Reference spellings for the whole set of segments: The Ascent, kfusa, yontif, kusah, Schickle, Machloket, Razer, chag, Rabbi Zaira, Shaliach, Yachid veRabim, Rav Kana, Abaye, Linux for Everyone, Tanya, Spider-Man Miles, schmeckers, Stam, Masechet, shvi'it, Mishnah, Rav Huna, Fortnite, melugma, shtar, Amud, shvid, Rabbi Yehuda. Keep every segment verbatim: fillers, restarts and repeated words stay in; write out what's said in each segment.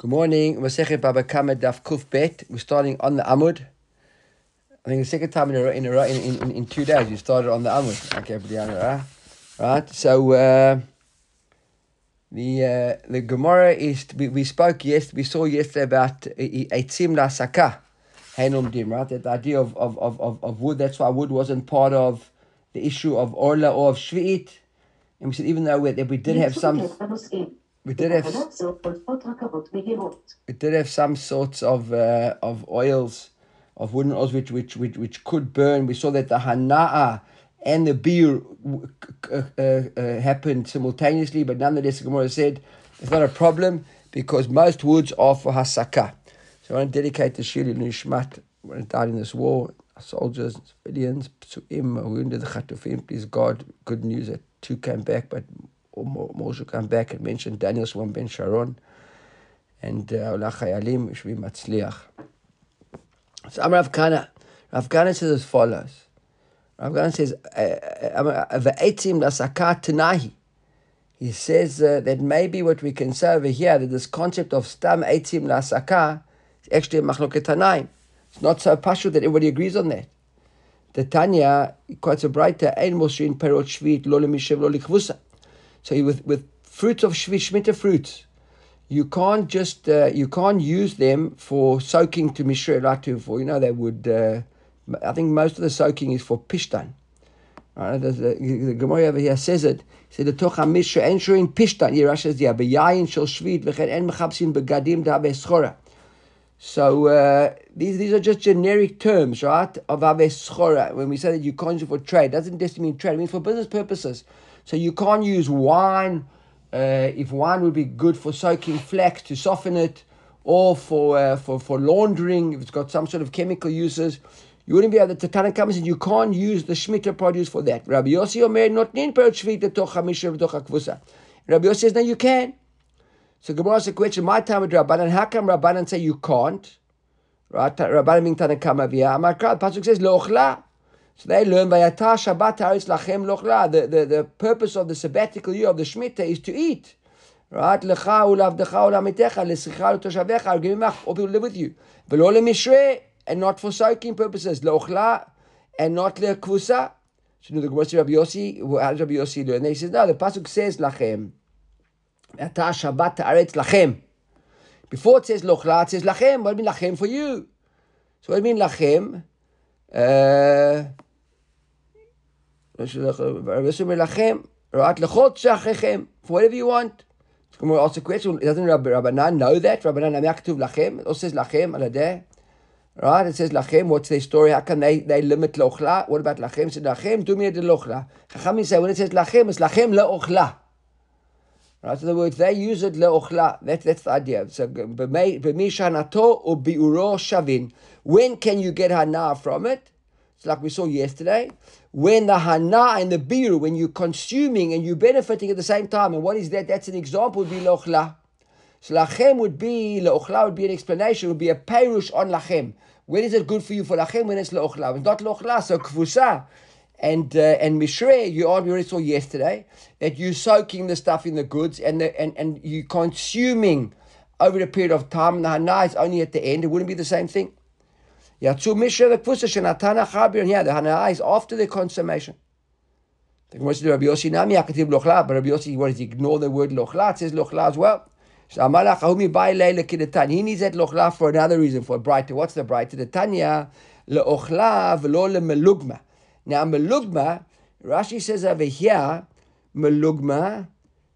Good morning. We're starting on the Amud. I think the second time in a row, in, a row, in, in, in two days, you started on the Amud. Okay, but the right. So uh, the uh, the Gemara is we, we spoke yesterday. We saw yesterday about a tzim la sakah, hanum dim. Right, that the idea of of of of wood. That's why wood wasn't part of the issue of orla or of shvi'it. And we said even though we, that we did have some. We did have we did have some sorts of uh, of oils, of wooden oils which which which which could burn. We saw that the hana'a and the beer uh, uh, uh, happened simultaneously, but nonetheless, Gomorrah said it's not a problem because most woods are for Hasaka. So I want to dedicate the shir to Nishmat when died in this war, our soldiers, civilians, psuim, wounded, the Khatufim. Please God, good news that two came back, but. More should come back and mention Daniel Swan Ben Sharon and Olachayalim Shvi Matzliach. So I'm Rav Kana. Rav Kana says as follows. Rav Kana says V'etzim Lasaka Tanahi. He says uh, that maybe what we can say over here that this concept of Stam Eitzim Lasaka is actually a Machloket Tanaim. It's not so pashut that everybody agrees on that. The Tanya quotes a brighter Ein Moshin Perot Shvit Lo Lemishev Lo Likvusa. So with, with fruits of Shemitah fruits, you can't just uh, you can't use them for soaking to mishra like to for you know they would. Uh, I think most of the soaking is for pishtan. Right? The, the, the Gemara over here says it. Said the tocha mishra ensuring pishtan. Here Rashi says yeah, beyayin shel shvid v'chen en mechabsin begadim da'ave schora. So uh, these these are just generic terms, right? Of da'ave schora. When we say that you can't use it for trade, doesn't just mean trade. It means for business purposes. So you can't use wine, uh, if wine would be good for soaking flax to soften it, or for uh, for, for laundering, if it's got some sort of chemical uses, you wouldn't be able to, the Tana comes and you can't use the Shemitah produce for that. Rabbi Yossi Omer, not nin perot shvit letoch hamishra v'letoch hakvusa. Rabbi Yossi says, no, you can. So Gemara asks the question, my time with Rabbanan, how come Rabbanan say you can't? Right, Rabbanan being Tana Kama via Amar Kra, Pasuk says, lochla. So they learn, the, the, the purpose of the sabbatical year of the Shemitah is to eat. Right? Or people live with you. And not for soaking purposes. And not le kfusa. So the Gemara says, Rabbi Yossi, how does Rabbi Yossi learn? He says, no, the Pasuk says, Lachem. Before it says, Lochla, it says, Lachem. What do you mean, Lachem for you? So what do you mean, Lachem? Uh, for whatever you want. Can we ask a question? Doesn't Rabbanan know that? Rabbanan Amyaktuv Lachem. It also says Lachem Aladeh. Right? It says Lachem. What's their story? How can they, they limit Lochla? What about Lachem? Said Lachem, do me the Lochla. Chachamim say when it says Lachem, it's Lachem Leochla. Right? So the words they use it leochla. That's that's the idea. So b'mishanato or biuro shavin. When can you get hana'a from it? It's like we saw yesterday. When the hana'a and the biru, when you're consuming and you're benefiting at the same time. And what is that? That's an example. Would be leochla. So lachem would be leochla would be an explanation. Would be a perush on lachem. When is it good for you for lachem? When it's leochla. It's not leochla. So kfusa. And uh, and mishre, you already saw yesterday that you're soaking the stuff in the goods and the, and and you consuming over a period of time. And the hana is only at the end; it wouldn't be the same thing. Yatsu mishre the kfusa shenatana chabir. Yeah, the hana is after the consummation. The Gemara says Rabbi Yossi nami akativ lochla, but Rabbi Yossi what does he ignore the word lochla? It says lochla as well. So amalach ahumi bay leila kidetan. He needs that lochla for another reason, for a brighter. What's the brighter? The Tanya leochla v'lo lemelugma. Now, melugma, Rashi says over here, melugma,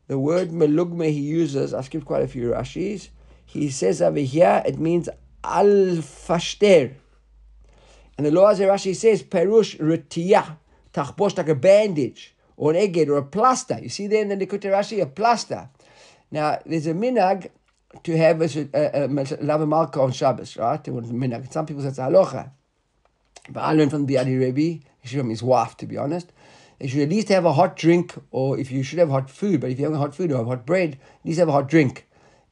the word melugma he uses, I've skipped quite a few Rashis, he says over here, it means al-fashter. And the law Rashi says, perush retiyah, tachbosh, like a bandage, or an egged, or a plaster. You see there in the Likutei Rashi, a plaster. Now, there's a minag to have a lava malka on Shabbos, right? Minag. Some people say it's halacha. But I learned from the Adi Rebbe, his wife, to be honest. You should at least have a hot drink, or if you should have hot food, but if you have hot food or have hot bread, at least have a hot drink.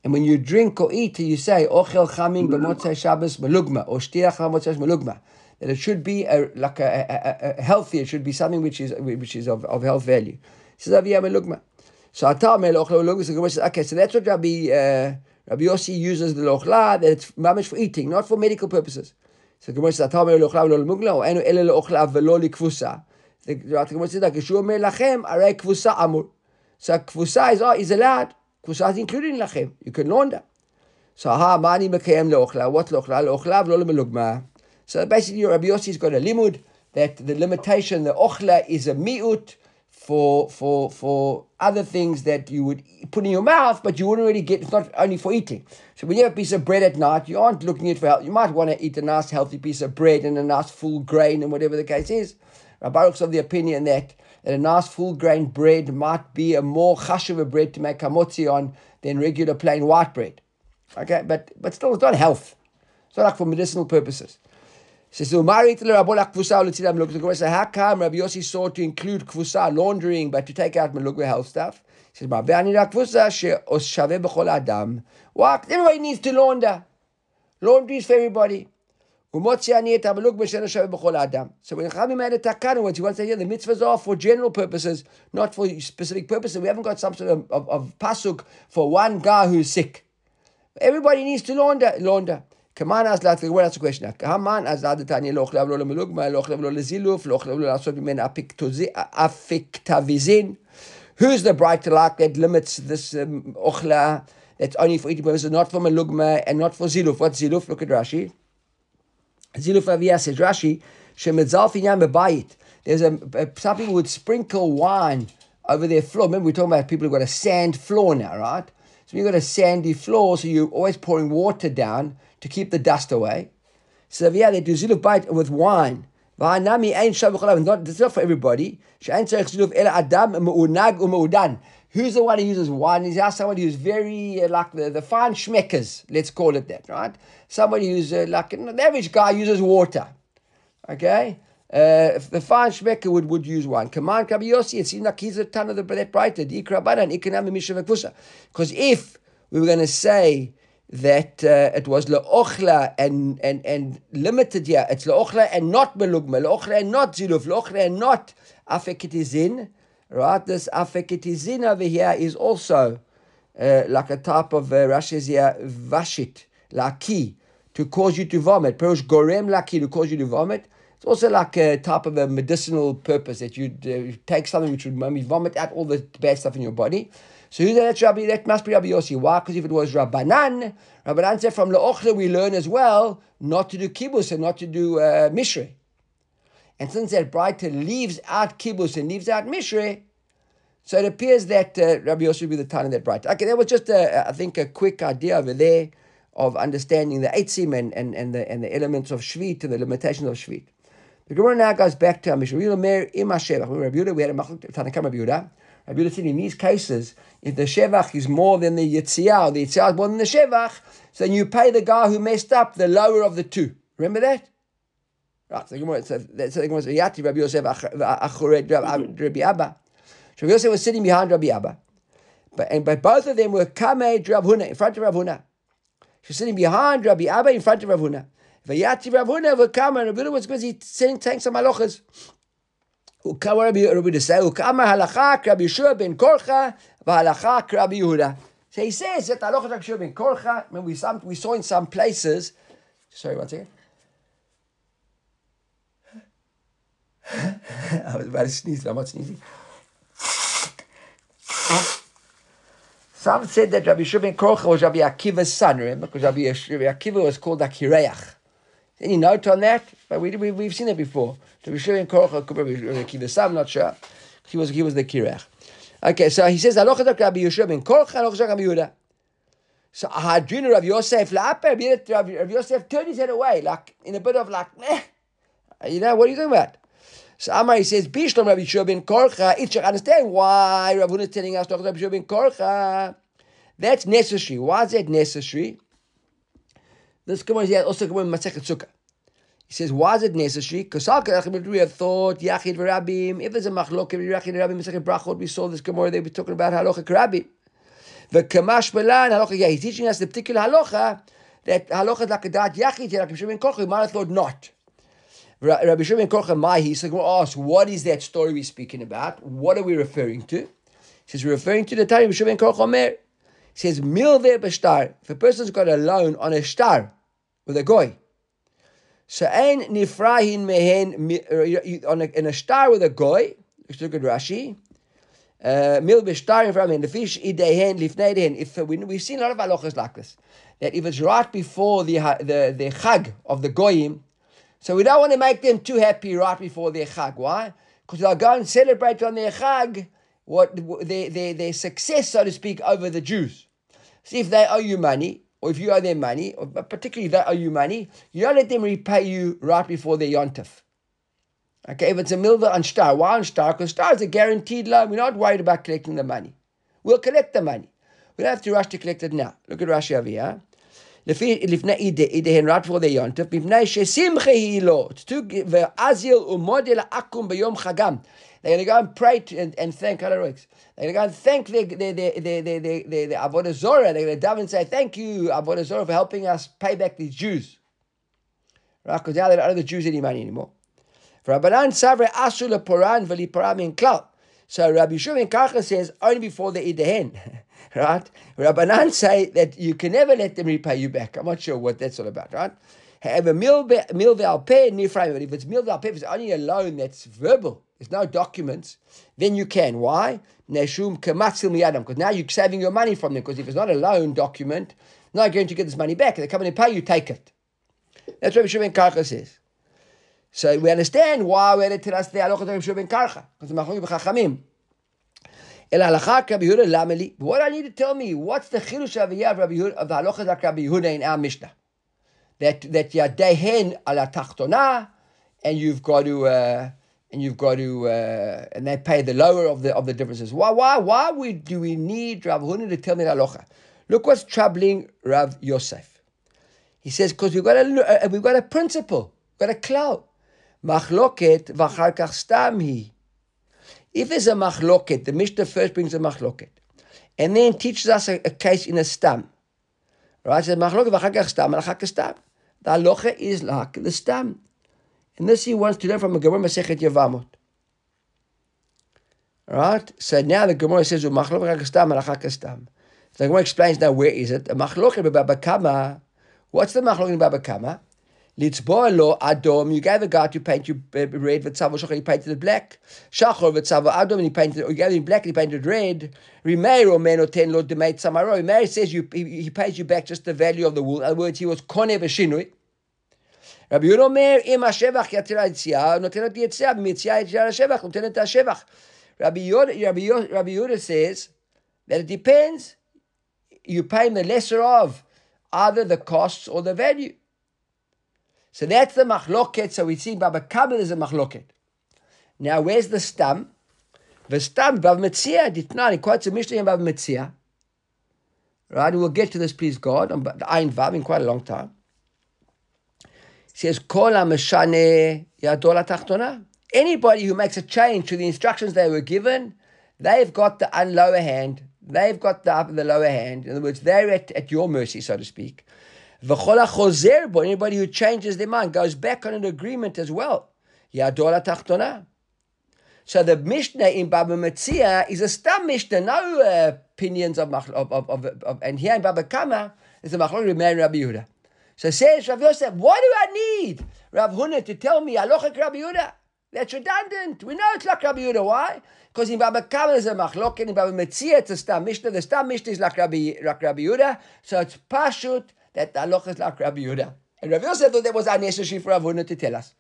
And when you drink or eat, you say, Ochel chamim b'motzei Shabbos melugma, or shtiach b'motzei melugma. That it should be a, like a, a, a healthy, it should be something which is which is of, of health value. He says, melugma. So I tell me, Ochel melugma, okay, so that's what Rabbi, uh, Rabbi Yossi uses the lochla that it's mamish for eating, not for medical purposes. So Gemara says, "Atam lochla v'lo melugma, or enu ele lochla v'lo likfusa." The Gemara says that Yeshua made lachem arei kfusa amud. So kfusa is is allowed. Kusah is included in lachem. You can launder. So ha mani mekayem lochla. What lochla? Lochla v'lo melugma. So basically, Rabbi Yossi's got a limud that the limitation, the ochla, is a mi'ut for for for other things that you would put in your mouth, but you wouldn't really get. It's not only for eating. So when you have a piece of bread at night, you aren't looking at for health. You might want to eat a nice healthy piece of bread and a nice full grain and whatever the case is. Rabbanan's of the opinion that, that a nice full grain bread might be a more chashuva bread to make hamotzi on than regular plain white bread. Okay, but but still, it's not health. It's not like for medicinal purposes. So how come Rabbi Yossi sought to include kfusa, laundering, but to take out melugma health stuff? He says, what? Everybody needs to launder. Laundry is for everybody. So when Chachamim made a takana, once you want to say, yeah, the mitzvahs are for general purposes, not for specific purposes. We haven't got some sort of, of, of pasuk for one guy who's sick. Everybody needs to launder, launder. Kaman azlat. What else? Question. Kaman azlat. The Tanya lochla v'lo melugma, lochla v'lo leziluf, lochla v'lo lasot b'men afiktavizin. Who's the bright light that limits this um, ochla? That's only for eating purposes, not for melugma and not for ziluf. What's ziluf? Look at Rashi. Ziluf aviyah, says Rashi. Shemitzal finyam bebayit. There's a, a something who would sprinkle wine over their floor. Remember, we're talking about people who've got a sand floor now, right? So you've got a sandy floor, so you're always pouring water down to keep the dust away. So yeah, they do ziluf bite with wine. Not, it's not for everybody. Who's the one who uses wine? Is that somebody who's very uh, like the, the fine schmeckers, let's call it that, right? Somebody who's uh, like an average guy uses water. Okay? Uh, if the fine schmecker would, would use wine. Command Rabbi Yossi, it seems like he's a ton of the bread brighter. Because if we were going to say that uh, it was la'ochla and, and, and limited here, it's la'ochla and not melugma, la'ochla and not ziluf, la'ochla and not afekitizin, right? This afekitizin over here is also uh, like a type of, uh, Rashi's here, vashit, laki, to cause you to vomit, perush gorem laki, to cause you to vomit. It's also like a type of a medicinal purpose that you'd uh, take something which would maybe vomit out all the bad stuff in your body. So who's that? Rabbi, that must be Rabbi Yossi. Why? Because if it was Rabbanan, Rabbanan said from La'ochla we learn as well not to do kibbutz and not to do uh, mishre. And since that brighter leaves out kibbutz and leaves out mishre, so it appears that uh, Rabbi Yossi would be the time of that brighter. Okay, that was just, a, I think, a quick idea over there of understanding the eitzim and, and, and, the, and the elements of shvi'it and the limitations of shvi'it. The Gemara now goes back to our mission. We had a machlok Tanakam Rabbi Yehuda. Rabbi Yehuda said in these cases, if the shevach is more than the yitziyah, the yitziyah is more than the shevach, so then you pay the guy who messed up the lower of the two. Remember that? Right. So the Gemara says, Rabbi Yosef was sitting behind Rabbi Abba, but and but both of them were kamei Rav Huna, in front of Rav Huna. She was sitting behind Rabbi Abba in front of Rav Huna. Vayati Rav Huna v'kama. Rav Huna was busy saying some halachas. Ukama Rabbi Yehuda say ukama halachak Rabbi Shuvin ben Kochel v'halachak Rabbi Yehuda. So he says that halachak Rabbi Shuvin ben Kochel. I mean, we some we saw in some places. Sorry, one second. I was about to sneeze. I'm not sneezing. Some said that Rabbi Shuvin Karcha was Rabbi Akiva's son, remember? Because Rabbi Akiva was called Akireach. Any note on that? But we, we, we've seen it before. Rabbi Shuvin Karcha could be Rabbi Akiva's son, I'm not sure. He was, he was the Akireach. Okay, so he says, Alochadak Rabbi Shuvin Karcha, Alochadak Rabbi Yehuda. So Ahadrina Rabbi Yosef, La'apeh, Rabbi Yosef turned his head away, like, in a bit of like, eh. You know, what are you talking about? So Amar, he says, Bishlom Rabbi Shuvin ben Kochel. It should understand why Rav Huna is telling us Rabbi Shuvin ben Kochel. That's necessary. Why is that necessary? This Gemara is also Gemara in Masechet Sukkah. He says, why is it necessary? Because we have thought, Yachid veRabim. If there's a machlok, Yachid veRabim, Masechet Brachot, we saw this Gemara, they were talking about halacha kerabim. The Kamash Balan, halacha, yeah, he's teaching us the particular halacha, that halacha is like a da'at Yachid, Rabbi Shuvin ben Kochel, we might have thought not. Rabbi Shuvin Karcha Mahi, so we'll ask, what is that story we're speaking about? What are we referring to? He says, we're referring to the Tanya Rabbi Shuvin Karcha Omer. says mil vau pe shtar. If a person's got a loan on a shtar with a goy, so ein nifrahin mehen on a, in a shtar with a goy. Let's look at Rashi. Mil vau pe shtar nifrahin lefish idehen lifneihen. If we, we've seen a lot of halachas like this, that if it's right before the the the chag of the goyim, so we don't want to make them too happy right before their chag. Why? Because they'll go and celebrate on their chag what their, their, their success, so to speak, over the Jews. See, if they owe you money, or if you owe them money, or particularly if they owe you money, you don't let them repay you right before their yontif. Okay, if it's a milva on shtar, why on shtar? Because shtar is a guaranteed loan. We're not worried about collecting the money. We'll collect the money. We don't have to rush to collect it now. Look at Rashi over here. It's too, they're going to go and pray to, and, and thank, how do I works? They're going to go and thank their, their, their, their, their, their, their, their Avodah Zorah. They're going to daven and say, thank you, Avodah Zorah, for helping us pay back these Jews. Right? Because now they don't owe the Jews any money anymore. So Rabbi Shuvin Karcha says, only before the Idehen. Right? Rabbanan say that you can never let them repay you back. I'm not sure what that's all about, right? However, mil vau pe nifraim, if it's mil vau pe, if it's only a loan that's verbal, there's no documents, then you can. Why? Because now you're saving your money from them. Because if it's not a loan document, they're not going to get this money back. They come in and pay you, take it. That's what Rabbi Shuvin Karcha says. So we understand why we had to tell us the halachah of Rabbi Shuvin Karcha, because the machloket b'chachamim. What I need to tell me, what's the chidush of the halachas of Rabbi Yehuda in our Mishnah? That that yadehen ala tachtona, and you've got to uh, and you've got to uh, and they pay the lower of the of the differences. Why why why we, do we need Rabbi Yehuda to tell me the halacha? Look what's troubling Rav Yosef. He says because we've got a we've got a principle, we've got a cloud. Machloket v'charkach stam hi. If there's a machloket, the Mishnah first brings a machloket, and then teaches us a, a case in a stam. Right? So machloket v'chakach stam, v'chakach stam. The halacha is like the stam. And this he wants to learn from a Gemara Masechet Yevamot. Right? So now the Gemara says, machloket v'chakach stam, v'chakach stam. So the Gemara explains now, where is it? A machloket b'babakama. What's the machloket b'babakama? Litzboa lo adom. You gave a guy to paint you red with tzavo shachar. He painted it black. Shachor with tzavo adom. And he painted. Or you gave him black. And he painted it red. Rimeir or men or ten lo demait samaro. Rimeir says you. He, he pays you back just the value of the wool. In other words, he was koneh v'shinui. Rabbi Yehuda Omer im hashevach yatira yitzia notenet yitzia b'mitzia yatira hashevach notenet hashevach. Rabbi Yehuda Rabbi Yehuda says that it depends. You pay him the lesser of either the costs or the value. So that's the machloket. So we see Baba Kabel is a machloket. Now where's the stam? The stam, Baba Metzia did not. He quotes a Mishnah in Baba Metzia. Right, we'll get to this, please God, on the Ayin Vav in quite a long time. It says, Kol ha-meshane yadol ha-tachtona. Anybody who makes a change to the instructions they were given, they've got the lower hand. They've got the upper, the lower hand. In other words, they're at, at your mercy, so to speak. V'chol hachozer bo, anybody who changes their mind goes back on an agreement as well. Yadol hatachtona. So the Mishnah in Baba Metzia is a stam Mishnah, no uh, opinions of, of, of, of, of. And here in Baba Kama is the Machlok Rebbein Rabbi Yehuda. So says Rav Yosef, what do I need Rav Huna to tell me halachah Rabbi Yehuda? That's redundant. We know it's like Rabbi Yehuda. Why? Because in Baba Kama there's a machlok, and in Baba Metzia it's a stam Mishnah. The stam Mishnah is like Rabbi, like Rabbi Yehuda, so it's pashut. That the halacha is like Rabbi Yehuda. And Rabbi Yosef thought that was unnecessary for Rav Huna to tell us.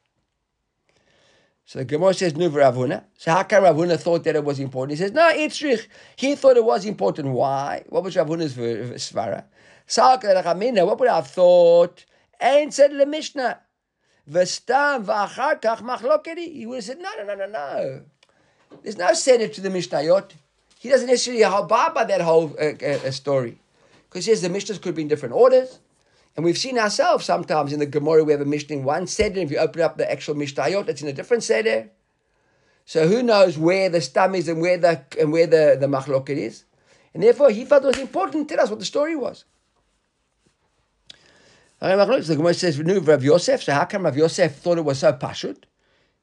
So the Gemara says, no, Rav Huna. So how come Rav Huna thought that it was important? He says, no, it's rich. He thought it was important. Why? What was Rav Huna's svara? What would I have thought? And said the Mishnah, Vestam v'acharkach machlokedi. He would have said, no, no, no, no, no. There's no senate to the Mishnayot. He doesn't necessarily buy by that whole uh, uh, story. Because he says the Mishnahs could be in different orders. And we've seen ourselves sometimes in the Gomorrah, we have a Mishnah in one Seder. If you open up the actual Mishnayot, it's in a different Seder. So who knows where the stam is and where the and where the, the machloket is. And therefore, he felt it was important to tell us what the story was. So the Gemara says, "Renew Rav Yosef." So how come Rav Yosef thought it was so pashut?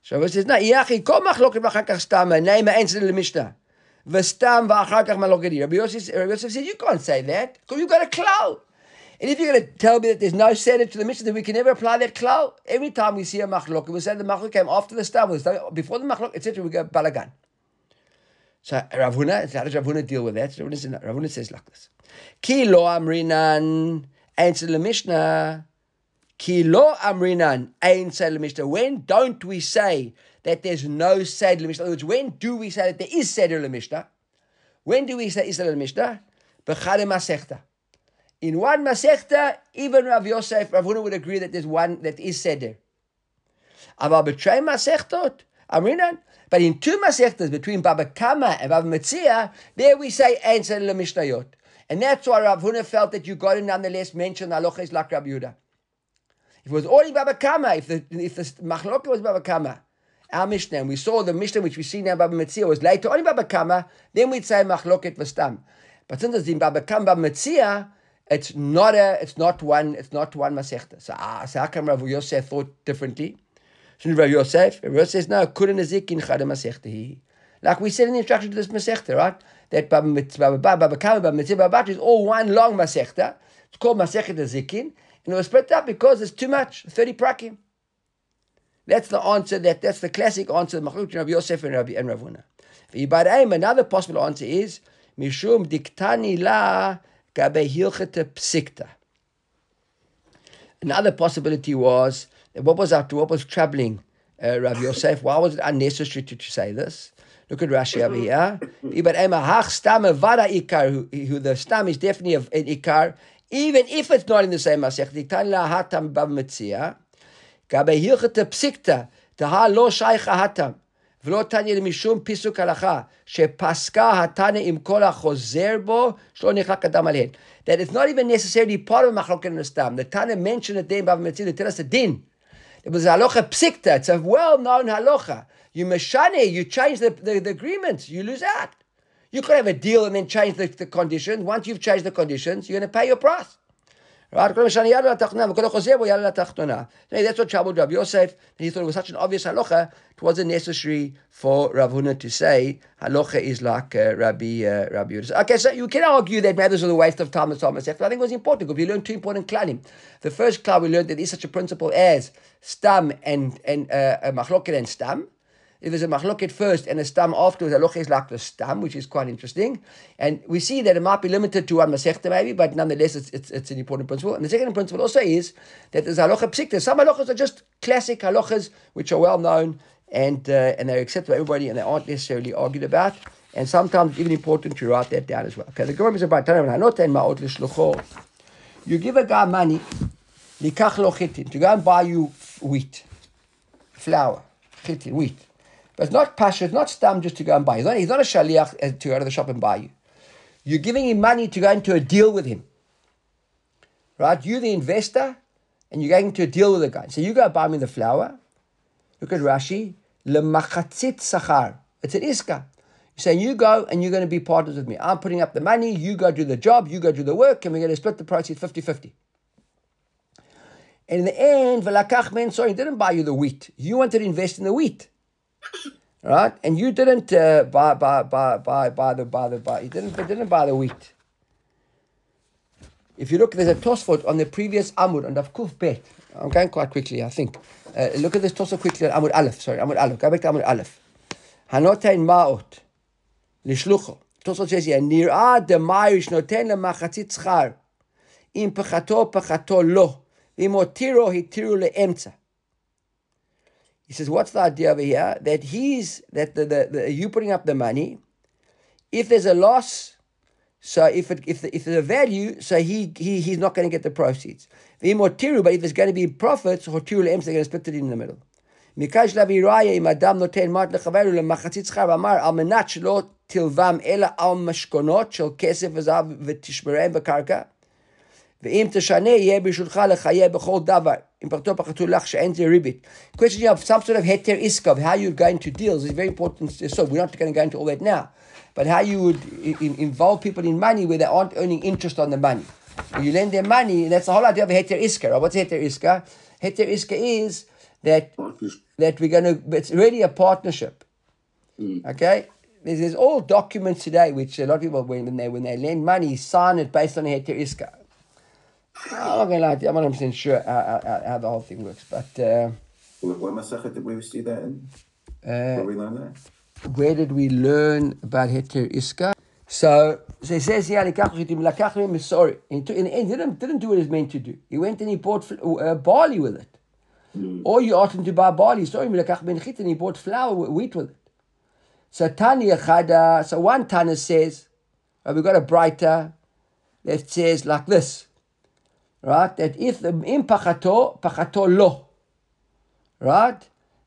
So Rav Yosef says, "No, Iachi, kol machloket v'chakach stam, ne'im ha'ensin le'mishnah." Vestam v'achakach malogedi. Rabbi Yossi said, you can't say that, because you've got a klal. And if you're going to tell me that there's no seder to the Mishnah, then we can never apply that klal. Every time we see a machlok, we say the machlok came after the stam, before the machlok, et cetera, we go balagan. So Rav Huna, how does Rav Huna deal with that? Rav Huna says, Rav Huna says like this: Ki lo amrinan ein tzeh l'mishnah. Ki lo amrinan ein tzeh l'mishnah. When don't we say that there's no seder l'mishnah? In other words, when do we say that there is seder l'mishnah? When do we say seder l'mishnah? B'chad masechta. In one masechta, even Rav Yosef, Rav Huna would agree that there's one that is seder. Aval b'trei masechtot amrinan. But in two masechtas, between Baba Kama and Baba Metzia, there we say ein seder l'mishnayot. And that's why Rav Huna felt that you got to nonetheless mention halachas like Rabbi Yehuda. If it was only Baba Kama, if the if the machloka was Baba Kama, our Mishnah, and we saw the Mishnah which we see now Baba Metzia was later only Baba Kama, then we'd say machloket v'stam. But since it's in Baba Kama, Baba Metzia, it's not a, it's not one, it's not one masechta. So, ah, so how come Rav Yosef thought differently? So Rav Yosef, Rav Yosef says, no, kula nezik in chad masechta. Like we said in the instruction to this masechta, right? That Baba Kama, Baba Metzia, Baba Batra is all one long masechta. It's called masechta zikin, and it was split up because it's too much, thirty prakim. That's the answer. That that's the classic answer. Machlok Rav Yosef and Rabbi and Rav Huna. V'ibaraim, another possible answer is mishum diktani la. Another possibility was what was after what was troubling uh, Rav Yosef. Why was it unnecessary to, to say this? Look at Rashi over here. The stam is definitely an ikar, even if it's not in the same masech. V'lo tanya mishum pisuk halacha shepaska hatane im kol hachozer bo shlo nechlak adam alehen. That it's not even necessarily part of machloket in the stam. The Tanya mentioned it there in Bava Metzia to tell us a din. It was a halacha psikta. It's a well-known halacha. You meshane, you change the, the, the agreements, you lose out. You could have a deal and then change the, the conditions. Once you've changed the conditions, you're going to pay your price. Right? That's what troubled Rabbi Yosef. And he thought it was such an obvious halacha, it wasn't necessary for Rav Huna to say halacha is like uh, Rabbi uh, Rabbi Yehuda. Okay, so you can argue that matters are a waste of time and so on. I think it was important because we learned two important klalim. The first klal we learned that there is such a principle as stam and and uh, a machloket and stam. If there's a machloket first and a stam afterwards, halacha is like the stam, which is quite interesting. And we see that it might be limited to one masechta maybe, but nonetheless, it's, it's, it's an important principle. And the second principle also is that there's halacha psikta. Some halachas are just classic halachas, which are well known and uh, and they're accepted by everybody and they aren't necessarily argued about. And sometimes even important to write that down as well. Okay, the Gemara is about Tanya and Ma'ot Lishlucho. You give a guy money, likach lo chitin, to go and buy you wheat, flour, chitin, wheat. But it's not pasha, it's not stam just to go and buy. He's not, he's not a shaliach to go to the shop and buy you. You're giving him money to go into a deal with him. Right? You're the investor, and you're going to a deal with the guy. So you go buy me the flour. Look at Rashi. L'machatzit sachar. It's an iska. You're saying, you go, and you're going to be partners with me. I'm putting up the money, you go do the job, you go do the work, and we're going to split the proceeds fifty-fifty. And in the end, v'lakach men, sorry, he didn't buy you the wheat. You wanted to invest in the wheat. Right, and you didn't uh, buy buy buy buy buy the buy the buy. You didn't didn't buy the wheat. If you look, there's a tosfot on the previous Amud on Daf Kuf Bet. I'm going quite quickly, I think. Uh, look at this tosfot quickly on Amud Aleph. Sorry, Amud Aleph. Go back to Amud Aleph. Hanotein ma'ot lishlucho. Tosfot says here nirah demayrish noten lemachatzit schar im pechato pechato lo imotiro hitiro leemtza. He says, what's the idea over here? That he's, that the, the, the you putting up the money, if there's a loss, so if it, if, the, if there's a value, so he, he he's not going to get the proceeds. But if there's going to be profits, they're going to split it in the middle. The question of some sort of heter iska, of how you're going to deal, is very important. So we're not going to go into all that now, but how you would in, involve people in money where they aren't earning interest on the money. When you lend them money, and that's the whole idea of heter iska. Right? What's heter iska? Heter iska is that that we're going to. It's really a partnership. Okay, There's, there's all documents today which a lot of people, when they when they lend money, sign it based on a heter iska. I'm not going to lie to you, I'm not one hundred percent sure how, how, how the whole thing works. But uh, what Masachet did we see that in? Uh, where we learn that? Where did we learn about heter iska? So, so he says here, yeah, sorry. And he didn't, didn't do what he was meant to do. He went and he bought uh, barley with it. Mm. Or you asked him to buy barley. Sorry, and he bought flour, wheat with it. So Tanya Chada, so one Tanya says, and we've got a brighter that says like this, right? That if the im pachato, pachato lo, right?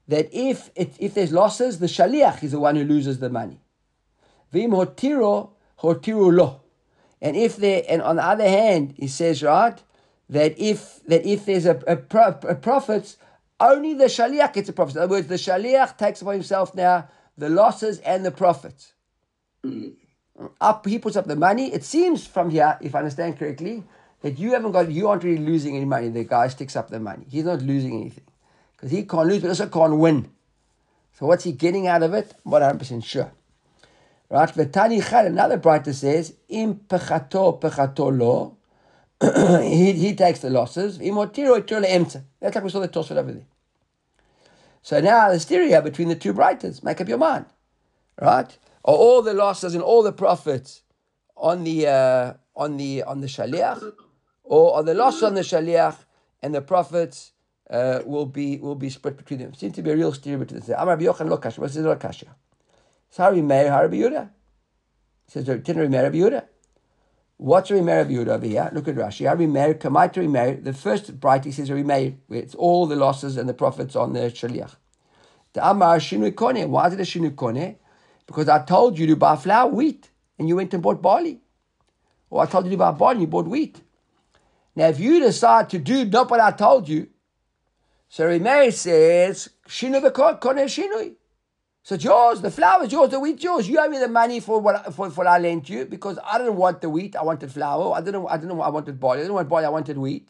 That if it, if there's losses, the shaliach is the one who loses the money. Vim hotiro, hotiro lo. And if there, and on the other hand, he says, right, that if that if there's a, a, pro, a profits, only the shaliach gets a profit. In other words, the shaliach takes upon himself now the losses and the profits. Up, he puts up the money. It seems from here, if I understand correctly, that you haven't got, you aren't really losing any money. The guy sticks up the money. He's not losing anything because he can't lose, but also can't win. So what's he getting out of it? I'm not one hundred percent sure. Right? V'tani Chad, another brighter says, Im pechato pechato lo. He he takes the losses. Im otiro otiro leemtza. That's like we saw the Tosfot over there. So now the stereo between the two brighters. Make up your mind, right? Are all the losses and all the profits on the uh, on the on the shaliach, or are the losses on the shaliach and the profits uh, will be will be split between them? Seems to be a real stereo between them. Amar Rabbi Yochanan lo kasha. What's this? Lo kasha. Says Rabbi Yehuda. Says Rabbi Yehuda. What's Rabbi Yehuda over here? Look at Rashi. Rabbi Meir, Kamait Rabbi Meir. The first brighter says Rabbi Meir. It's all the losses and the profits on the shaliach. The Amar Shinui Kone. Why is it a Shinui Kone? Because I told you to buy flour, wheat, and you went and bought barley. Or I told you to buy barley, and you bought wheat. Now, if you decide to do not what I told you, so Rabbi Meir says Shinui Kone Shinui. So it's yours. The flour is yours. The wheat is yours. You owe me the money for what for, for I lent you because I didn't want the wheat. I wanted flour. I didn't. I didn't. I wanted barley. I didn't want barley. I wanted wheat.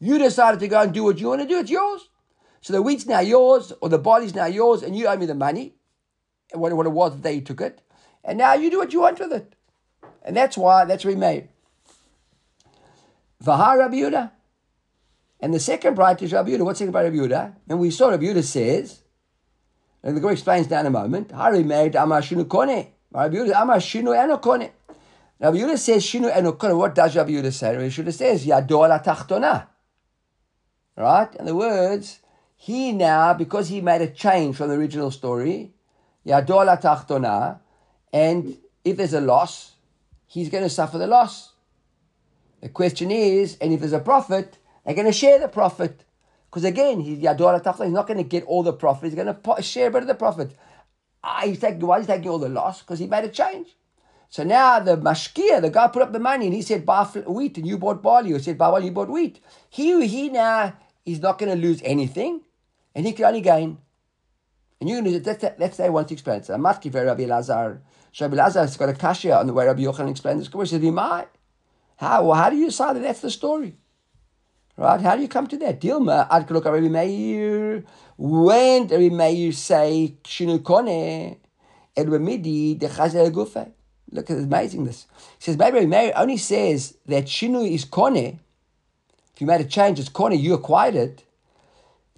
You decided to go and do what you want to do. It's yours. So the wheat's now yours, or the barley's now yours, and you owe me the money. What what it was that you took it, and now you do what you want with it, and that's why that's remade. V'ha Rabbi Yehuda, and the second bright is Rabbi Yehuda. What's second bright Rabbi Yehuda? And we saw Rabbi Yehuda says. And the Gemara explains that in a moment. Hari married Amar Shinu Kone. Rabbi Yehuda Amar Shinu Eno Kone. Rabbi Yehuda says Shinu Eno Kone. What does Rabbi Yehuda say? Rabbi Yehuda says Yado la Tachtona. Right? In other words, he now, because he made a change from the original story, Yado la Tachtona, and if there's a loss, he's going to suffer the loss. The question is, and if there's a profit, they're going to share the profit. Because again, he's Yado la Tachtona. He's not going to get all the profit. He's going to share a bit of the profit. Ah, he's taking, why is he taking all the loss? Because he made a change. So now the mashkiya, the guy put up the money and he said, buy wheat and you bought barley. Or he said, buy barley, you bought wheat. He, he now is not going to lose anything and he can only gain. And you can lose it. That's, that, that's how he wants to explain it. So Amad Kiver Rabbi Lazar. So Rabbi Lazar has got a kashya on the way Rabbi Yochanan explained this. He said, Imai, how, well, how do you decide that that's the story? Right? How do you come to that? Dilma, I'd look at Rabbi Meir. When did Rabbi Meir say, Shinu Kone, El Midi, the Chazel Gufe? Look, it's amazing this. He says, maybe Rabbi Meir only says that Shinu is Kone. If you made a change, it's Kone, you acquired it.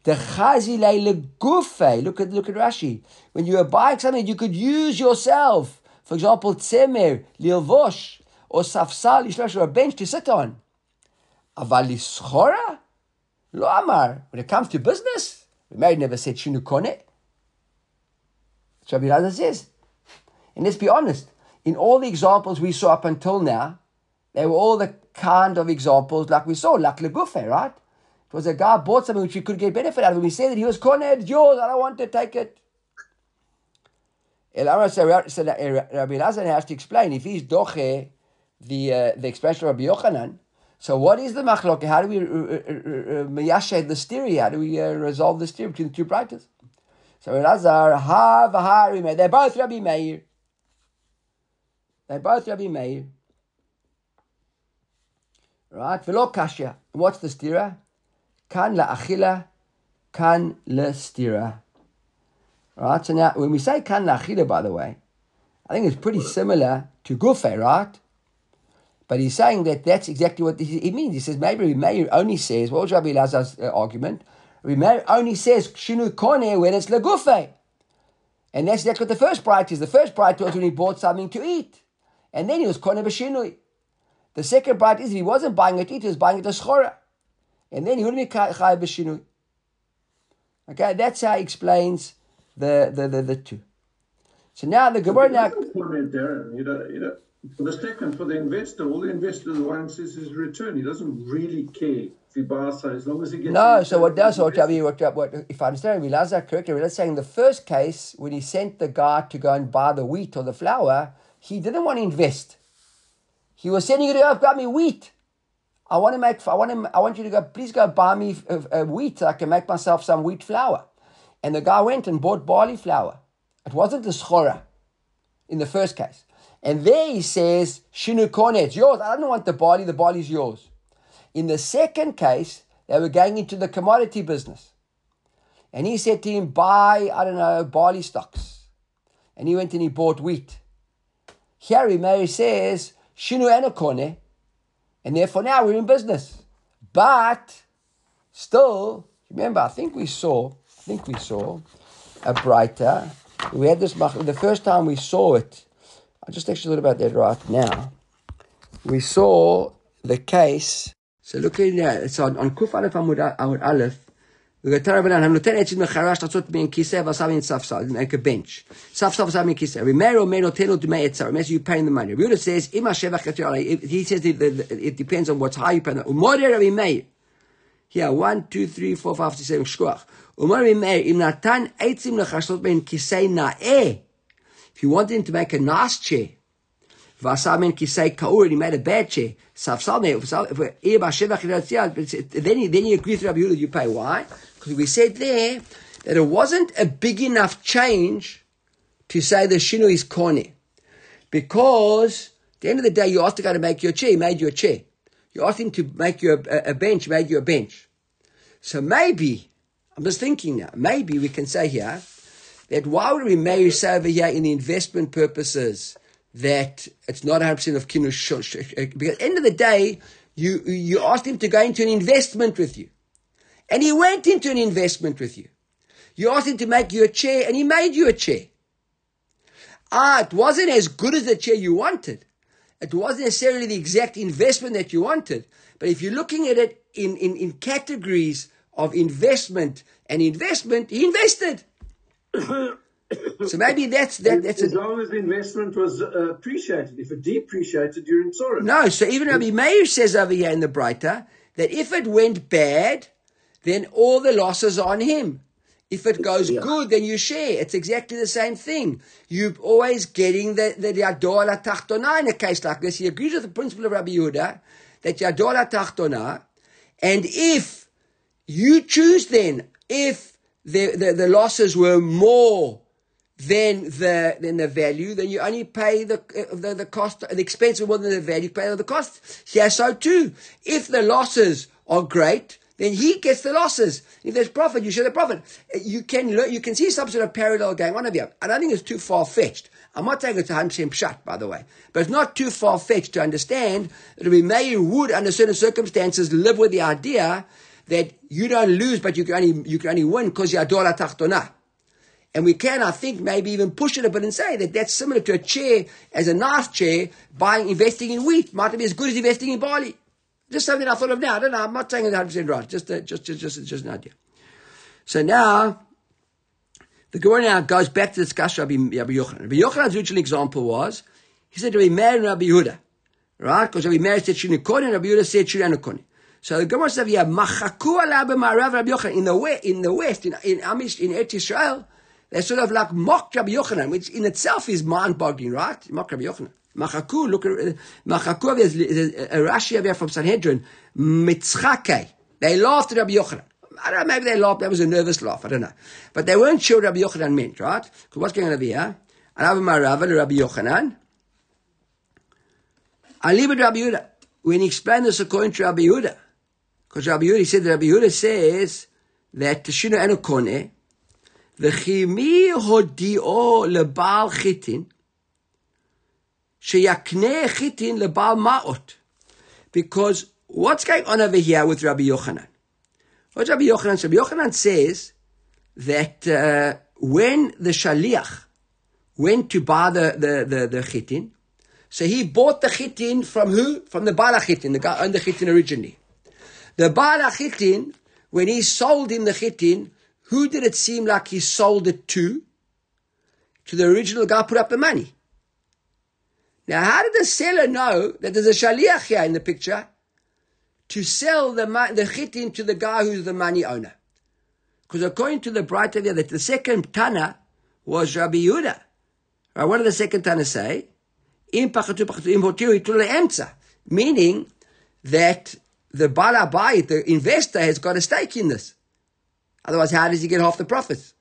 The Chazel Gufe. Look at look at Rashi. When you were buying something, you could use yourself. For example, Tzemer, Lilvosh, or Safsal, Yishlosh, or a bench to sit on. Avalis chora, lo amar. When it comes to business, the married never said shinu kone. That's what Rabbi Lazar says. And let's be honest. In all the examples we saw up until now, they were all the kind of examples like we saw, like legufe, right? It was a guy bought something which he could get benefit out of. We said that he was kone, it's yours. I don't want to take it. El Amar said, Rabbi Lazar has to explain if he's doche the uh, the expression of Rabbi Yochanan. So what is the machloket? How do we miyashe uh, uh, uh, the stiri? How do we uh, resolve the stiri between the two brighters? So Elazar, ha v'ha Rabbi Meir. They're both Rabbi Meir. They're both Rabbi Meir. Right? V'lo kashya. What's the stira? Kan la'achila, kan la'stira. Right? So now, when we say kan la'achila, by the way, I think it's pretty similar to Gufay, right? But he's saying that that's exactly what he means. He says, maybe Rabbi Meir only says, what was Rabbi Lazar's uh, argument? Rabbi Meir only says, Shinu Koneh, when it's Legufay. And that's exactly what the first priority is. The first priority was when he bought something to eat. And then he was Koneh B'Shinui. The second priority is he wasn't buying it to eat, he was buying it as Schora. And then he wouldn't be Chai B'Shinui. Okay, that's how he explains the, the, the, the two. So now the Gemara... Now, you know, you know, for the second, for the investor, all the investor wants is his return. He doesn't really care if he buys, so as long as he gets... No, so what does, what, what, what, if I understand Rabbi Lazar correctly, Rabbi Lazar's saying the first case, when he sent the guy to go and buy the wheat or the flour, he didn't want to invest. He was sending you to go, buy me wheat. I want to make, I want to, I want you to go, please go buy me uh, uh, wheat so I can make myself some wheat flour. And the guy went and bought barley flour. It wasn't the schora in the first case. And there he says, Shinu Koneh, it's yours. I don't want the barley, the barley's yours. In the second case, they were going into the commodity business. And he said to him, buy, I don't know, barley stocks. And he went and he bought wheat. Here Mary says, Shinu Eno Koneh. And therefore now we're in business. But still, remember, I think we saw, I think we saw a brighter. We had this, the first time we saw it, I just actually thought about that right now. We saw the case. So look at that. It's on on Kuf Aleph Amud Aleph. We got Tarabanan. I'm not telling you to harash. That's what being kiseh. What's happening in Safsaf? Like a bench. Safsaf is happening kiseh. Remero mero telo dumei etzar. Remero you paying the money. Remero says ima shevach katir. He says it, it depends on what's high you pay. Umoder remei. Here one two three four five six seven shkoach. Umoder remei im natan eitzim lechashtot bein kiseh nae. If you wanted him to make a nice chair, Vasamen Kisei Kaur, he made a bad chair, then he, then he agreed to Rabbi Yehuda, you pay. Why? Because we said there that it wasn't a big enough change to say the Shinu is Koneh. Because at the end of the day, you asked the guy to make your chair, he made your chair. You asked him to make you a, a bench, he made you a bench. So maybe, I'm just thinking now, maybe we can say here, that why would we may say over here in the investment purposes that it's not one hundred percent of Kinush? Because at the end of the day, you, you asked him to go into an investment with you. And he went into an investment with you. You asked him to make you a chair, and he made you a chair. Ah, it wasn't as good as the chair you wanted. It wasn't necessarily the exact investment that you wanted. But if you're looking at it in, in, in categories of investment and investment, he invested. So maybe that's that. That's as a, long as the investment was uh, appreciated. If it depreciated, you're in sorrow. No, so even Rabbi Meir says over here in the Breita that if it went bad, then all the losses are on him. If it goes yeah. good, then you share. It's exactly the same thing. You're always getting the the Yador la Tachtona in a case like this. He agrees with the principle of Rabbi Yehuda that Yador la Tachtona, and if you choose, then if The, the the losses were more than the than the value, then you only pay the uh, the, the cost, the expense was more than the value, pay the cost. Yeah, so too. If the losses are great, then he gets the losses. If there's profit, you share the profit. You can learn, you can see some sort of parallel going on over here. I don't think it's too far-fetched. I'm not saying it's one hundred percent pshat, by the way. But it's not too far-fetched to understand that we may would, under certain circumstances, live with the idea that you don't lose, but you can only you can only win because you are Yador Tachtona. And we can, I think, maybe even push it a bit and say that that's similar to a chair, as a nice chair, buying, investing in wheat might be as good as investing in barley. Just something I thought of now. I don't know. I'm not saying it's one hundred percent right. Just, a, just, just, just, just an idea. So now, the Gemara now goes back to discuss Rabbi, Rabbi Yochanan. Rabbi Yochanan's original example was, he said to Rabbi Meir and Rabbi Yehuda, right? Because Rabbi Meir said Shinu Koneh and Rabbi Yehuda said Shinu Eno Koneh. So the Gemara says, "Yeah, machaku ala b'marav Rabbi Yochanan." In the west, in the west, in in Amish, in Eretz Yisrael, they sort of like mocked Rabbi Yochanan, which in itself is mind-boggling, right? Mock Rabbi Yochanan. Machaku, look at machaku. There's a Rashi over here from Sanhedrin. Mitzchake. They laughed at Rabbi Yochanan. I don't know. Maybe they laughed. That was a nervous laugh. I don't know. But they weren't sure what Rabbi Yochanan meant, right? Because what's going on over here? Ala b'marav and Rabbi Yochanan. Ali b'Rabbi Yehuda. When he explained this according to Rabbi Yehuda. Because Rabbi Yehuda said, Rabbi Yehuda says that Shinu Eno Koneh, the Chimi Hodio Lebal Chitin, sheyakneh chitin lebal ma'ot. Because what's going on over here with Rabbi Yochanan? What Rabbi Yochanan says? Rabbi Yochanan says that uh, when the shaliach went to buy the, the, the, the chitin, so he bought the chitin from who? From the Baal HaChitin, the guy owned the chitin originally. The Baal HaChitin, when he sold him the chitin, who did it seem like he sold it to? To the original guy who put up the money. Now, how did the seller know that there's a shaliach here in the picture to sell the the chitin to the guy who's the money owner? Because according to the bright idea that the second Tana was Rabbi Yehuda. Right, what did the second Tana say? Meaning that the Baal HaBayit, the investor, has got a stake in this. Otherwise, how does he get half the profits?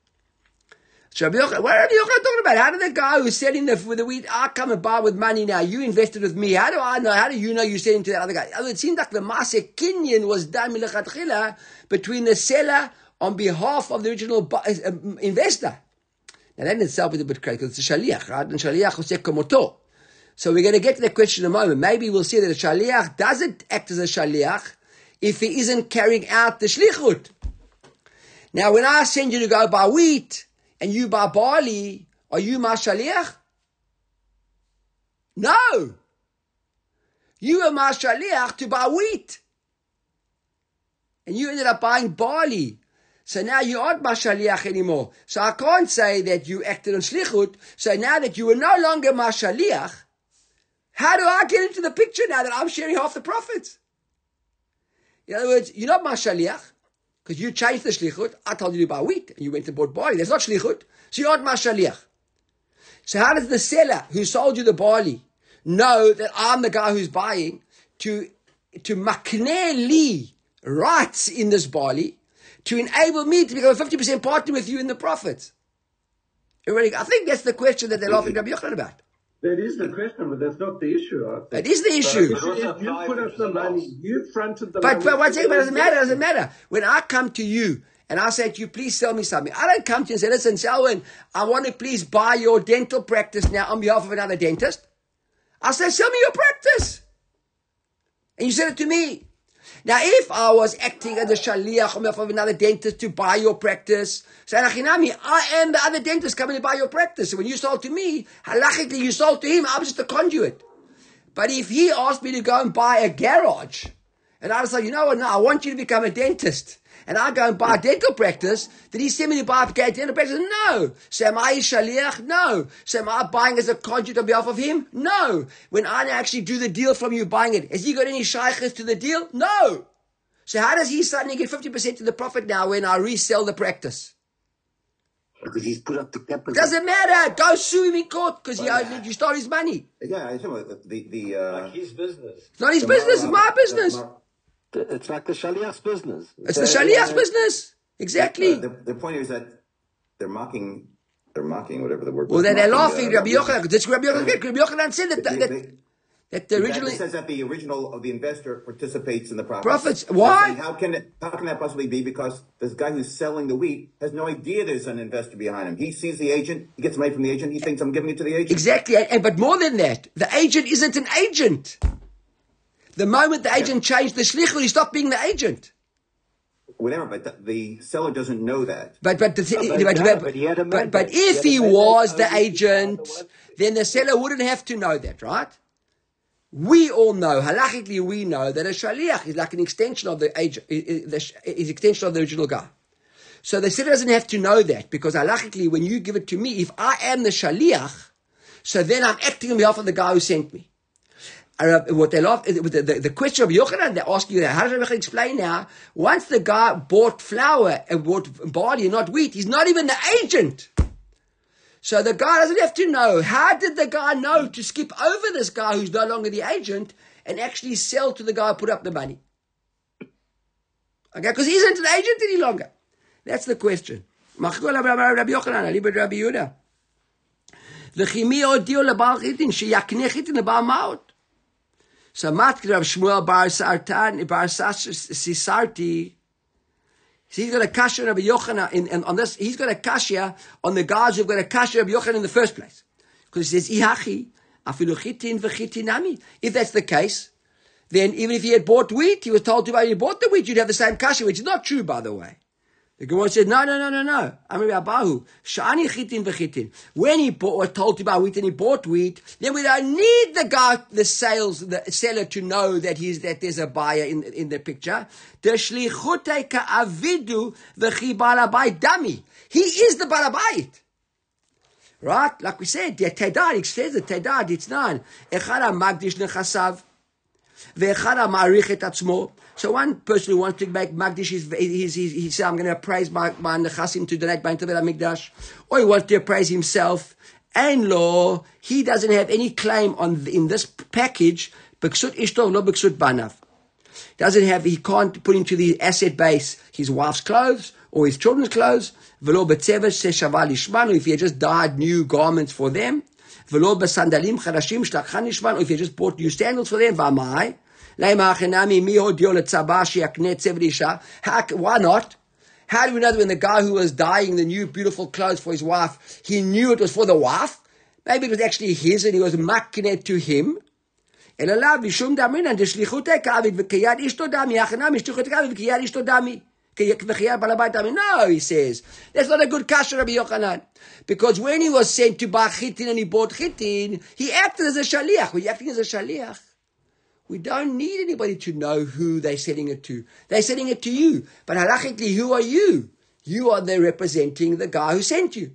So Rabbi Yochanan, what are Rabbi Yochanan talking about? How did the guy who's selling the, the wheat, I come and buy with money now, you invested with me, how do I know, how do you know you're selling to that other guy? It seemed like the Maaseh Kinyan was done milechatchila between the seller on behalf of the original investor. Now that in itself is a bit crazy, because it's a shaliach, right? And shaliach was komoto. So we're going to get to that question in a moment. Maybe we'll see that a shaliach doesn't act as a shaliach if he isn't carrying out the shlichut. Now when I send you to go buy wheat, and you buy barley, are you my shaliach? No. You are my shaliach to buy wheat. And you ended up buying barley. So now you aren't my shaliach anymore. So I can't say that you acted on shlichut. So now that you are no longer my shaliach, how do I get into the picture now that I'm sharing half the profits? In other words, you're not my shaliach. Because you changed the shlichut, I told you to buy wheat, and you went and bought barley. That's not shlichut, so you aren't my shaliach. So how does the seller who sold you the barley know that I'm the guy who's buying to to makneh li rights in this barley to enable me to become a fifty percent partner with you in the profits? I think that's the question that they're laughing at Rabbi Yochanan about. That is the question, but that's not the issue. That is the issue. But you, you put up the money, you fronted the but, money. But one second, but it doesn't matter, it doesn't matter. When I come to you and I say to you, please sell me something, I don't come to you and say, listen, Selwyn, I want to please buy your dental practice now on behalf of another dentist. I say, sell me your practice. And you said it to me. Now, if I was acting as a shaliach on behalf of another dentist to buy your practice, so Anachinami, I am the other dentist coming to buy your practice. So when you sold to me, halachically you sold to him, I was just a conduit. But if he asked me to go and buy a garage, and I was like, you know what, no, I want you to become a dentist, and I go and buy a dental practice, did he send me to buy a dental practice? No. So am I a shaliach? No. So am I buying as a conduit on behalf of him? No. When I actually do the deal from you buying it, has he got any shaykhs to the deal? No. So how does he suddenly get fifty percent of the profit now when I resell the practice? Because he's put up the capital. Doesn't matter. Go sue him in court because oh, yeah. you stole his money. Yeah, I think the... the uh, like his business. It's not his Gemara, business. It's my business. Gemara. It's like the shaliach's business. It's the, the shaliach's uh, business. Exactly. The, the, the point is that they're mocking, they're mocking whatever the word was. Well, they're, they're laughing. The, uh, Rabbi Yochanan. That's Rabbi Yochanan. Rabbi Yochanan said that, that, they, they, that the original... Says that the original of the investor participates in the profits. Profits. Why? How can, it, how can that possibly be? Because this guy who's selling the wheat has no idea there's an investor behind him. He sees the agent. He gets money from the agent. He thinks I'm giving it to the agent. Exactly. And, but more than that, the agent isn't an agent. The moment the agent yeah. changed the shlichut, he stopped being the agent. Whatever, but the, the seller doesn't know that. But but the, no, but, but, no, but, he had a but but if he, he was the agent, then the seller wouldn't have to know that, right? We all know halachically. We know that a shaliach is like an extension of the agent, is extension of the original guy. So the seller doesn't have to know that because halachically, when you give it to me, if I am the shaliach, so then I'm acting on behalf of the guy who sent me. What they love, the, the, the question of Yochanan, they ask you, how does Rabbi Yochanan explain now? Once the guy bought flour and bought barley and not wheat, he's not even the agent. So the guy doesn't have to know. How did the guy know to skip over this guy who's no longer the agent and actually sell to the guy who put up the money? Okay, because he isn't an agent any longer. That's the question. So Matk Rav Shmuel Bar Sartan Bar Sisarti, he's got a kasha Rabbi Yochanan in, and on this he's got a kasha on the guys who've got a kasha Rabbi Yochanan in the first place, because he says Ihachi If that's the case, then even if he had bought wheat, he was told to, you bought the wheat, you'd have the same kasha, which is not true, by the way. The Gemara says, no, no, no, no, no. Amri Abahu, Shani chitin v'chitin. When he bought, was told to buy wheat and he bought wheat, then we don't need the guy, the sales, the seller to know that he's, that there's a buyer in, in the picture. Teshlichute ka'avidu v'chi barabai dami. He is the barabait. Right? Like we said, the Tadad, it says the Tadad, it's nine. Echara magdish nechasav. So one person who wants to make Magdish, he's, he's, he's, he says, I'm going to appraise my, my Nechassim to donate my Intabel HaMikdash. Or he wants to appraise himself. And law, he doesn't have any claim on in this package. Beksut Ishtov, no Beksut Banav. Doesn't have, he can't put into the asset base his wife's clothes or his children's clothes. Velo Betzevesh says Shaval Ishman, or if he had just dyed new garments for them. Velo Besandalim Charashim Shlachan Ishman, or if he had just bought new sandals for them. Vamai. Why not? How do we know that when the guy who was dyeing the new beautiful clothes for his wife, he knew it was for the wife? Maybe it was actually his and he was maknet to him. No, he says. That's not a good kasha, Rabbi Yochanan. Because when he was sent to buy chitin and he bought chitin, he acted as a shaliach. Were you acting as a shaliach? We don't need anybody to know who they're selling it to. They're selling it to you. But halachically, who are you? You are there representing the guy who sent you.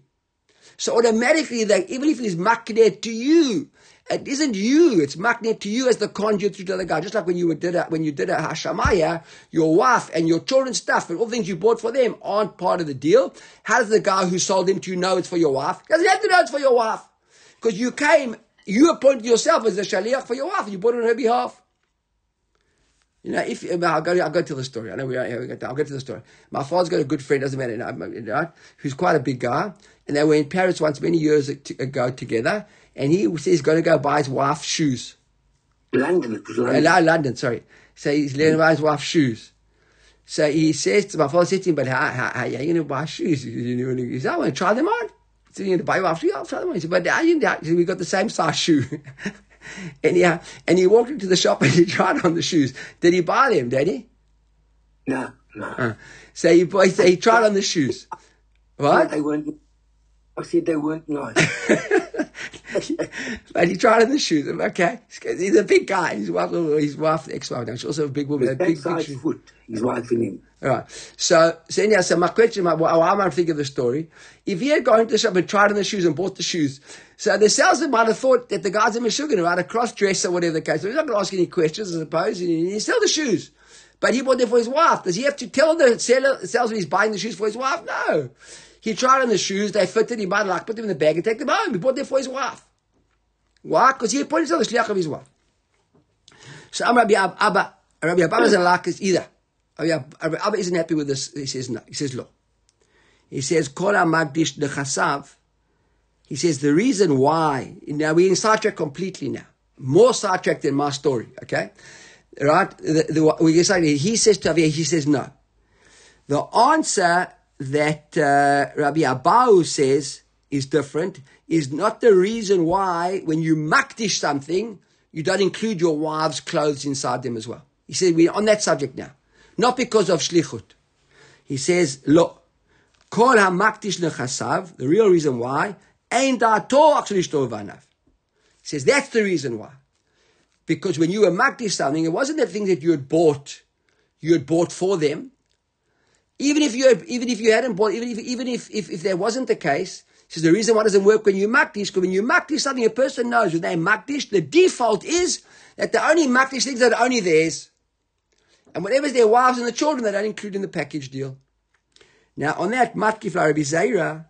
So automatically, they, even if it is maknet to you, it isn't you. It's maknet to you as the conduit to the other guy. Just like when you did a, when you did a hashamaya, your wife and your children's stuff and all the things you bought for them aren't part of the deal. How does the guy who sold them to you know it's for your wife? He doesn't have to know it's for your wife. Because you came... You appointed yourself as a shaliach for your wife. You bought it on her behalf. You know, if I'll go, I'll go to the story. I know we are. I'll go to the story. My father's got a good friend. Doesn't matter, right? Who's quite a big guy, and they were in Paris once many years ago together. And he says he's going to go buy his wife shoes. London, it was London. Uh, London, sorry. So he's going to buy his wife shoes. So he says to my father, said to him, "But how, how, how are you going to buy shoes? He said, I want to try them on." So you know, to buy after you, I'll try them on. He said, but we got the same size shoe. and, he, uh, and he walked into the shop and he tried on the shoes. Did he buy them, did he? No, no. Uh, so, he, so he tried on the shoes. What? They weren't, I said they weren't nice. But he tried on the shoes. Okay. He's a big guy. His wife, his wife ex-wife, she's also a big woman. A big, big size shoe. Foot. He's wife in him. All right. So, so anyhow, so my question, my, well, I might think of the story. If he had gone into the shop and tried on the shoes and bought the shoes, so the salesman might have thought that the guy's a Meshuggah, right, a cross-dresser or whatever the case. So he's not going to ask any questions, I suppose, and he sells the shoes. But he bought them for his wife. Does he have to tell the seller, salesman he's buying the shoes for his wife? No. He tried on the shoes, they fitted, he might like put them in the bag and take them home. He bought them for his wife. Why? Because he appointed himself the shliach of his wife. So I'm Rabbi Abba. Rabbi Abba doesn't like this either. Rabbi Abba isn't happy with this. He says no. He says no. He says, Kol HaMagdish Nechasav. He says the reason why. Now we're in sidetrack completely now. More sidetrack than my story. Okay? Right? The, the, we say, he says to Avia, he says no. The answer that uh, Rabbi Abba says is different, is not the reason why when you makdish something, you don't include your wife's clothes inside them as well. He said, we're on that subject now. Not because of shlichut. He says, lo, kol ha-makdish nechasav, the real reason why, ein da'ato achshul ishtov v'anav. He says, that's the reason why. Because when you were makdish something, it wasn't the thing that you had bought, you had bought for them. Even if you had, even if you hadn't bought, even if, even if, if, if there wasn't the case, he says the reason why it doesn't work when you makdish, because when you makdish something, a person knows when they makdish, the default is that the only makdish things that are only theirs. And whatever's their wives and the children, they don't include in the package deal. Now, on that, Matkif la Rabbi Zaira,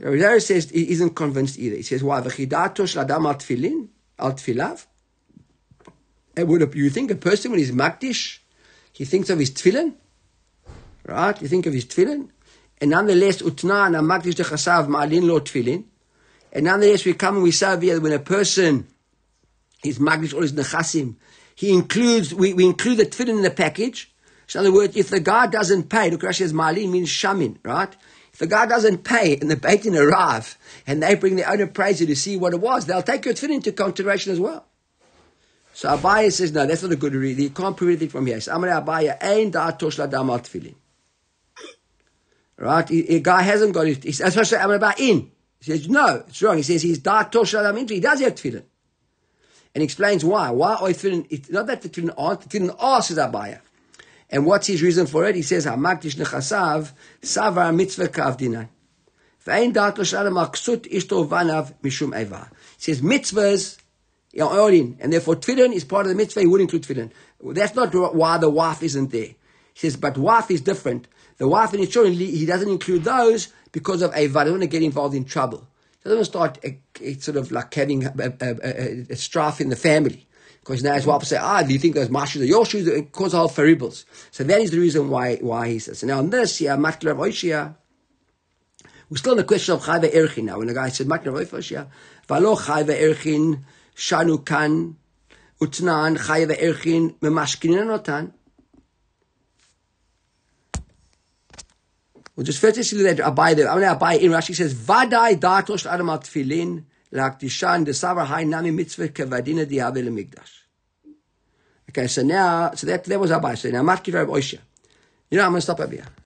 Rabbi Zaira says he isn't convinced either. He says, why? V'chidato shladam al tfilin, al tfilav. Would you think a person, when he's makdish, he thinks of his tfilin? Right? You think of his tfilin? And nonetheless, utna na makdish de chasav ma'alin lo tfilin. And nonetheless, we come and we say that when a person is makdish or is nechassim, He includes, we, we include the tefillin in the package. So in other words, if the guy doesn't pay, look, Rashi says, Ma'alin means shamin, right? If the guy doesn't pay and the Beit Din arrive and they bring their own appraiser to see what it was, they'll take your tefillin into consideration as well. So Abaye says, no, that's not a good read. You can't prove anything from here. So Amar Abaye, ein da tosh la dam al tefillin. Right? A guy hasn't got it. He says, Amar Abaye, in. He says, no, it's wrong. He says, he's da tosh la dam in. He does have tefillin. And he explains why. Why are tefillin? It's not that the tefillin aren't. The tefillin are, says Abaye. And what's his reason for it? He says, "Hamakdish nechasav savar mitzvah kavdina, ve'ein da'ato shalom maksut ishto vanav mishum eva." He says, mitzvahs are all in, and therefore tefillin is part of the mitzvah. He would include tefillin. That's not why the wife isn't there. He says, but wife is different. The wife and his children, he doesn't include those because of eva. He doesn't want to get involved in trouble. He doesn't want to start a, a sort of like having a, a, a, a strife in the family. Because now his wife will say, ah, do you think those my shoes are your shoes? It causes whole faribbles. So that is the reason why why he says. So now on this here, Matlav Oishia, we're still in the question of Chayva Erchin now. When the guy said, Matlav Oishia, Valo Chayva Erchin, Shanukan, Utnan, Chayva Erchin, Memashkinanotan. We'll just first see that Abai there. I'm going to Abai in Rashi says, Vadai Datosh Adam Al Tfilin. Okay, so now, so that, that was Abai. So now, you know, I'm going to stop over here.